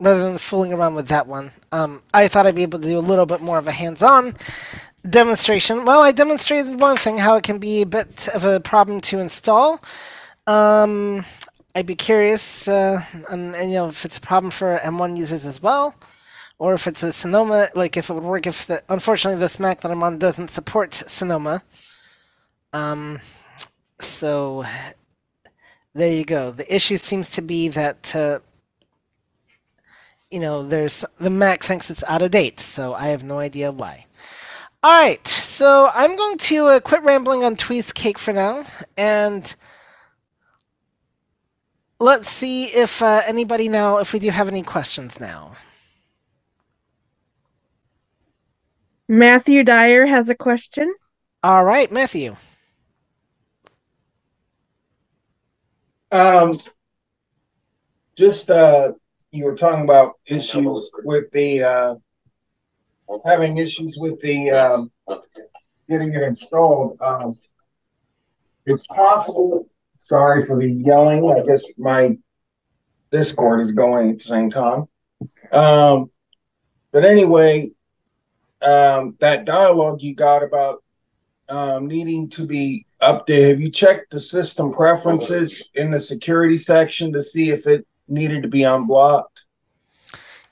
rather than fooling around with that one, um, I thought I'd be able to do a little bit more of a hands-on demonstration. Well, I demonstrated one thing, how it can be a bit of a problem to install. Um, I'd be curious, uh, and, and, you know, if it's a problem for M one users as well, or if it's a Sonoma, like if it would work if the, unfortunately this Mac that I'm on doesn't support Sonoma. Um, so there you go. The issue seems to be that, uh, you know, there's the Mac thinks it's out of date, so I have no idea why. All right, so I'm going to uh, quit rambling on Tweesecake for now, and let's see if uh, anybody now, if we do have any questions now. Matthew Dyer has a question. All right, Matthew. Um, just uh, you were talking about issues with the uh, having issues with the um, getting it installed. Um, it's possible. Sorry for the yelling. I guess my Discord is going at the same time. Um, but anyway, um, that dialogue you got about um, needing to be updated. Have you checked the system preferences in the security section to see if it needed to be unblocked?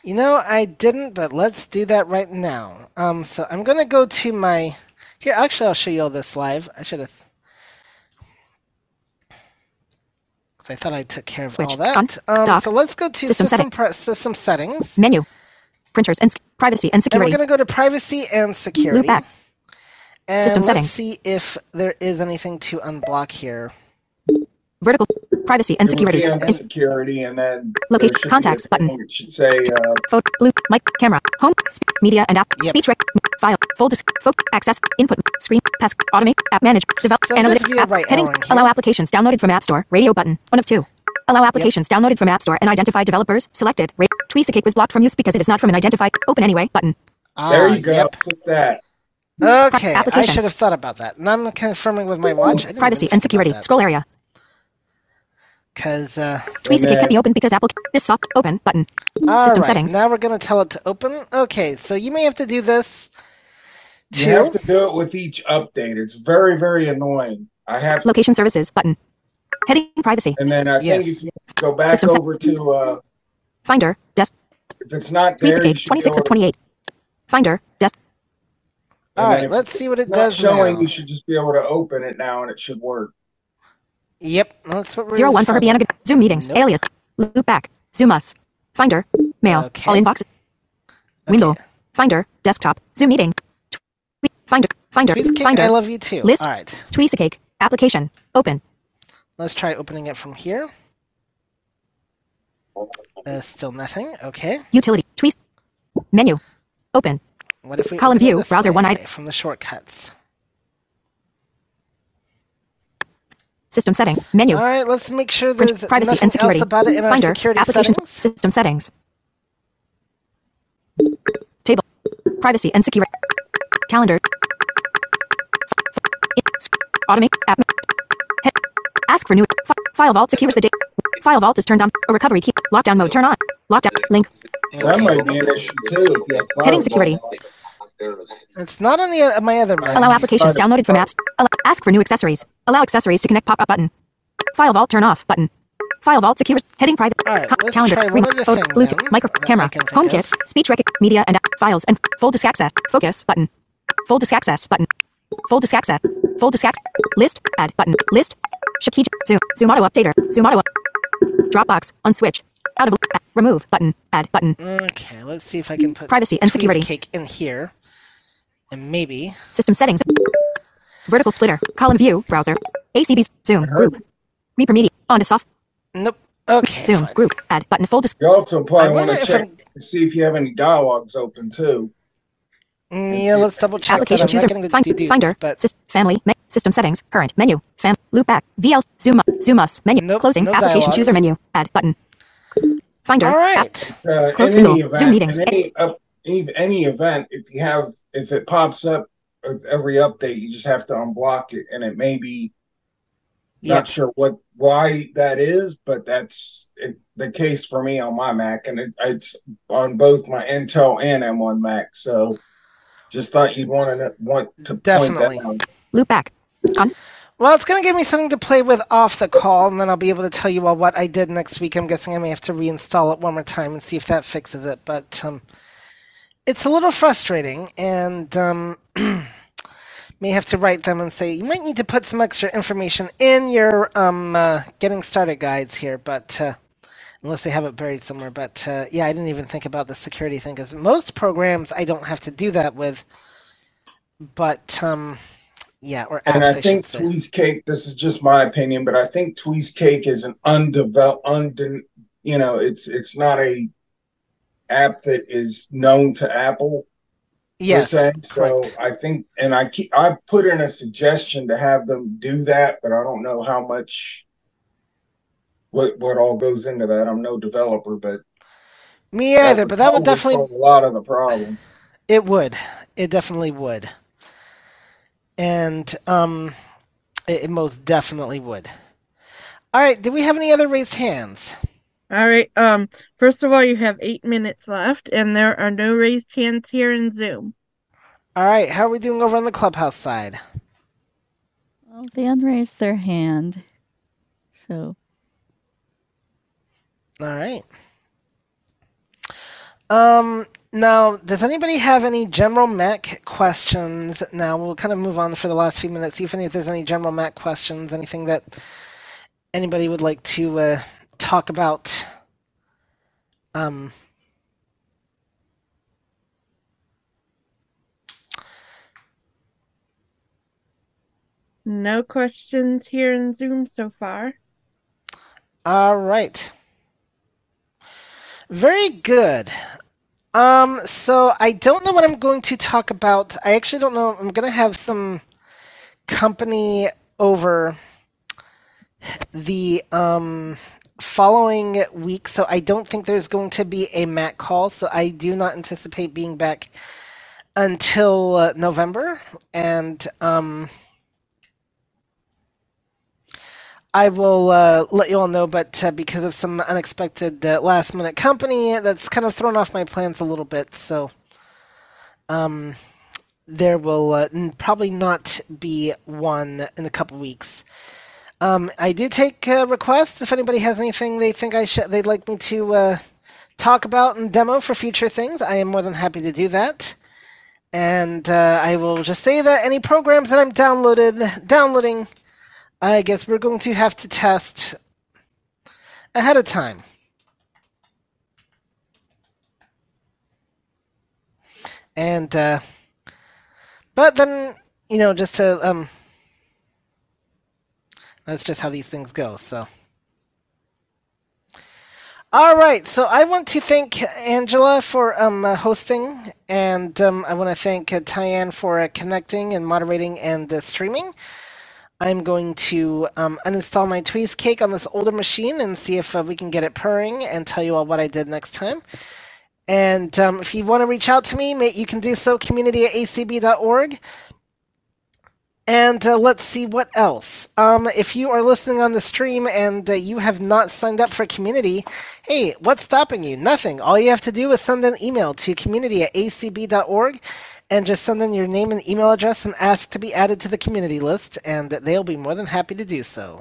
You know, I didn't, but let's do that right now. Um, so I'm going to go to my, here, actually, I'll show you all this live. I should have, because I thought I took care of Switch, all that. On, um, dock, so let's go to system, system, pre- system settings. Menu, printers, and privacy and security. And we're going to go to privacy and security. Loop back. And system let's settings. See if there is anything to unblock here. Vertical privacy and security. And in, security and then location contacts button. It should say uh, photo, blue, mic, camera, home, sp- media and app, yep. Speech rec, file, full disk, folk, access, input, screen, pass, automate, app manage, develop, so analytics, app, right headings, allow applications downloaded from App Store, radio button, one of two. Allow applications yep. downloaded from App Store and identify developers, selected, rate, Tweesecake was blocked from use because it is not from an identified, open anyway, button. Ah, there you go, yep. Click that. Okay, I should have thought about that. And I'm confirming with my watch. Privacy and security. Scroll area. Because uh, Tweesecake can't be open because Apple is soft open button. All System right. settings. Now we're going to tell it to open. Okay, so you may have to do this. Too. You have to do it with each update. It's very, very annoying. I have to... location services button. Heading privacy. And then I yes. think if you go back System over set. to uh, Finder desk. If it's not there, Tweesecake twenty-six of twenty-eight. Finder desk. And all right, let's see what it does showing, now. You should just be able to open it now, and it should work. Yep, well, that's what we're zero one for Herbie Allen. Zoom meetings. Nope. Alias. Loop back. Zoom us. Finder. Mail. Okay. All inbox. Window. Okay. Finder. Desktop. Zoom meeting. Tweet. Finder. Finder. Tweesecake, Finder. I love you too. List. All right. Tweesecake. Application. Open. Let's try opening it from here. Uh, still nothing. Okay. Utility. Tweet. Menu. Open. What if we column view browser one item from the shortcuts? System setting menu. All right, let's make sure there's privacy and security else about it in Finder, our security applications, settings. System settings. Table. Privacy and security. Calendar. Automate app. Ask for new file vault secures the data. File vault is turned on. A recovery key. Lockdown mode turn on. Lockdown link. That might be an issue too. If you have file heading security. It's not on the uh, my other mind. Allow applications downloaded from apps. Allow, ask for new accessories. Allow accessories to connect pop-up button. File vault turn off button. File vault secures heading private. All right, let's calendar. Try one other photo, thing, Bluetooth. Then, micro. Camera. HomeKit. Speech record. Media and files and full disk access. Focus button. Full disk access button. Full disk access. Full disk access. List. Add button. List. Shakij. Zoom. Zoom auto updater. Zoom auto. Dropbox. Unswitch. Out of. Add, remove button. Add button. Okay, let's see if I can put privacy and security cake in here. And maybe system settings, vertical splitter, column view, browser, A C Bs, zoom, group, Reaper media, on to soft. Nope. Okay. Zoom, fine. Group, add button, full display. You also probably want to check to see if you have any dialogues open too. Yeah, let's double check. Application chooser, find, do Finder, sys, family, me, system settings, current menu, fam, loop back, V L, zoom, zoom us, menu, nope, closing, no application dialogues. Chooser menu, add button, Finder. All right. Uh, Close Google, event, Zoom meetings. Any, uh, any, any event, if you have. If it pops up with every update, you just have to unblock it, and it may be yeah. Not sure what why that is, but that's it, the case for me on my Mac, and it, it's on both my Intel and M one Mac. So, just thought you'd want to want to definitely point that out. Loop back. On. Well, it's going to give me something to play with off the call, and then I'll be able to tell you all what I did next week. I'm guessing I may have to reinstall it one more time and see if that fixes it, but. Um, It's a little frustrating, and um, may have to write them and say, you might need to put some extra information in your um, uh, getting started guides here, but uh, unless they have it buried somewhere. But uh, yeah, I didn't even think about the security thing, because most programs I don't have to do that with. But um, yeah, or apps, and I, I think Tweesecake, this is just my opinion, but I think Tweesecake is an undeveloped, unden, you know, it's it's not a app that is known to Apple. Yes. So I think, and I keep, I put in a suggestion to have them do that, but I don't know how much what what all goes into that. I'm no developer, but me either. But that would definitely solve a lot of the problem. It would. It definitely would. And um, it, it most definitely would. All right. Do we have any other raised hands? All right. Um, first of all, you have eight minutes left, and there are no raised hands here in Zoom. All right. How are we doing over on the Clubhouse side? Well, they unraised their hand. So. All right. Um, now, does anybody have any general Mac questions? Now, we'll kind of move on for the last few minutes, see if, any, if there's any general Mac questions, anything that anybody would like to... Uh, talk about um no questions here in Zoom so far. All right, very good. Um so I don't know what I'm going to talk about. I actually don't know. I'm gonna have some company over the um following week, so I don't think there's going to be a Mac call, so I do not anticipate being back until uh, November, and um, I will uh, let you all know, but uh, because of some unexpected uh, last-minute company, that's kind of thrown off my plans a little bit, so um, there will uh, probably not be one in a couple weeks. Um, I do take uh, requests if anybody has anything they think I should, they'd like me to uh, talk about and demo for future things. I am more than happy to do that. And uh, I will just say that any programs that I'm downloaded, downloading, I guess we're going to have to test ahead of time. And, uh, but then, you know, just to... Um, That's just how these things go. So, all right. So I want to thank Angela for um, uh, hosting, and um, I want to thank uh, Ty-Ann for uh, connecting and moderating and uh, streaming. I'm going to um, uninstall my Tweesecake on this older machine and see if uh, we can get it purring and tell you all what I did next time. And um, if you want to reach out to me, mate, you can do so, community at A C B dot org. And uh, let's see what else. Um, if you are listening on the stream and uh, you have not signed up for community, hey, what's stopping you? Nothing. All you have to do is send an email to community at A C B dot org. And just send in your name and email address and ask to be added to the community list, and they'll be more than happy to do so.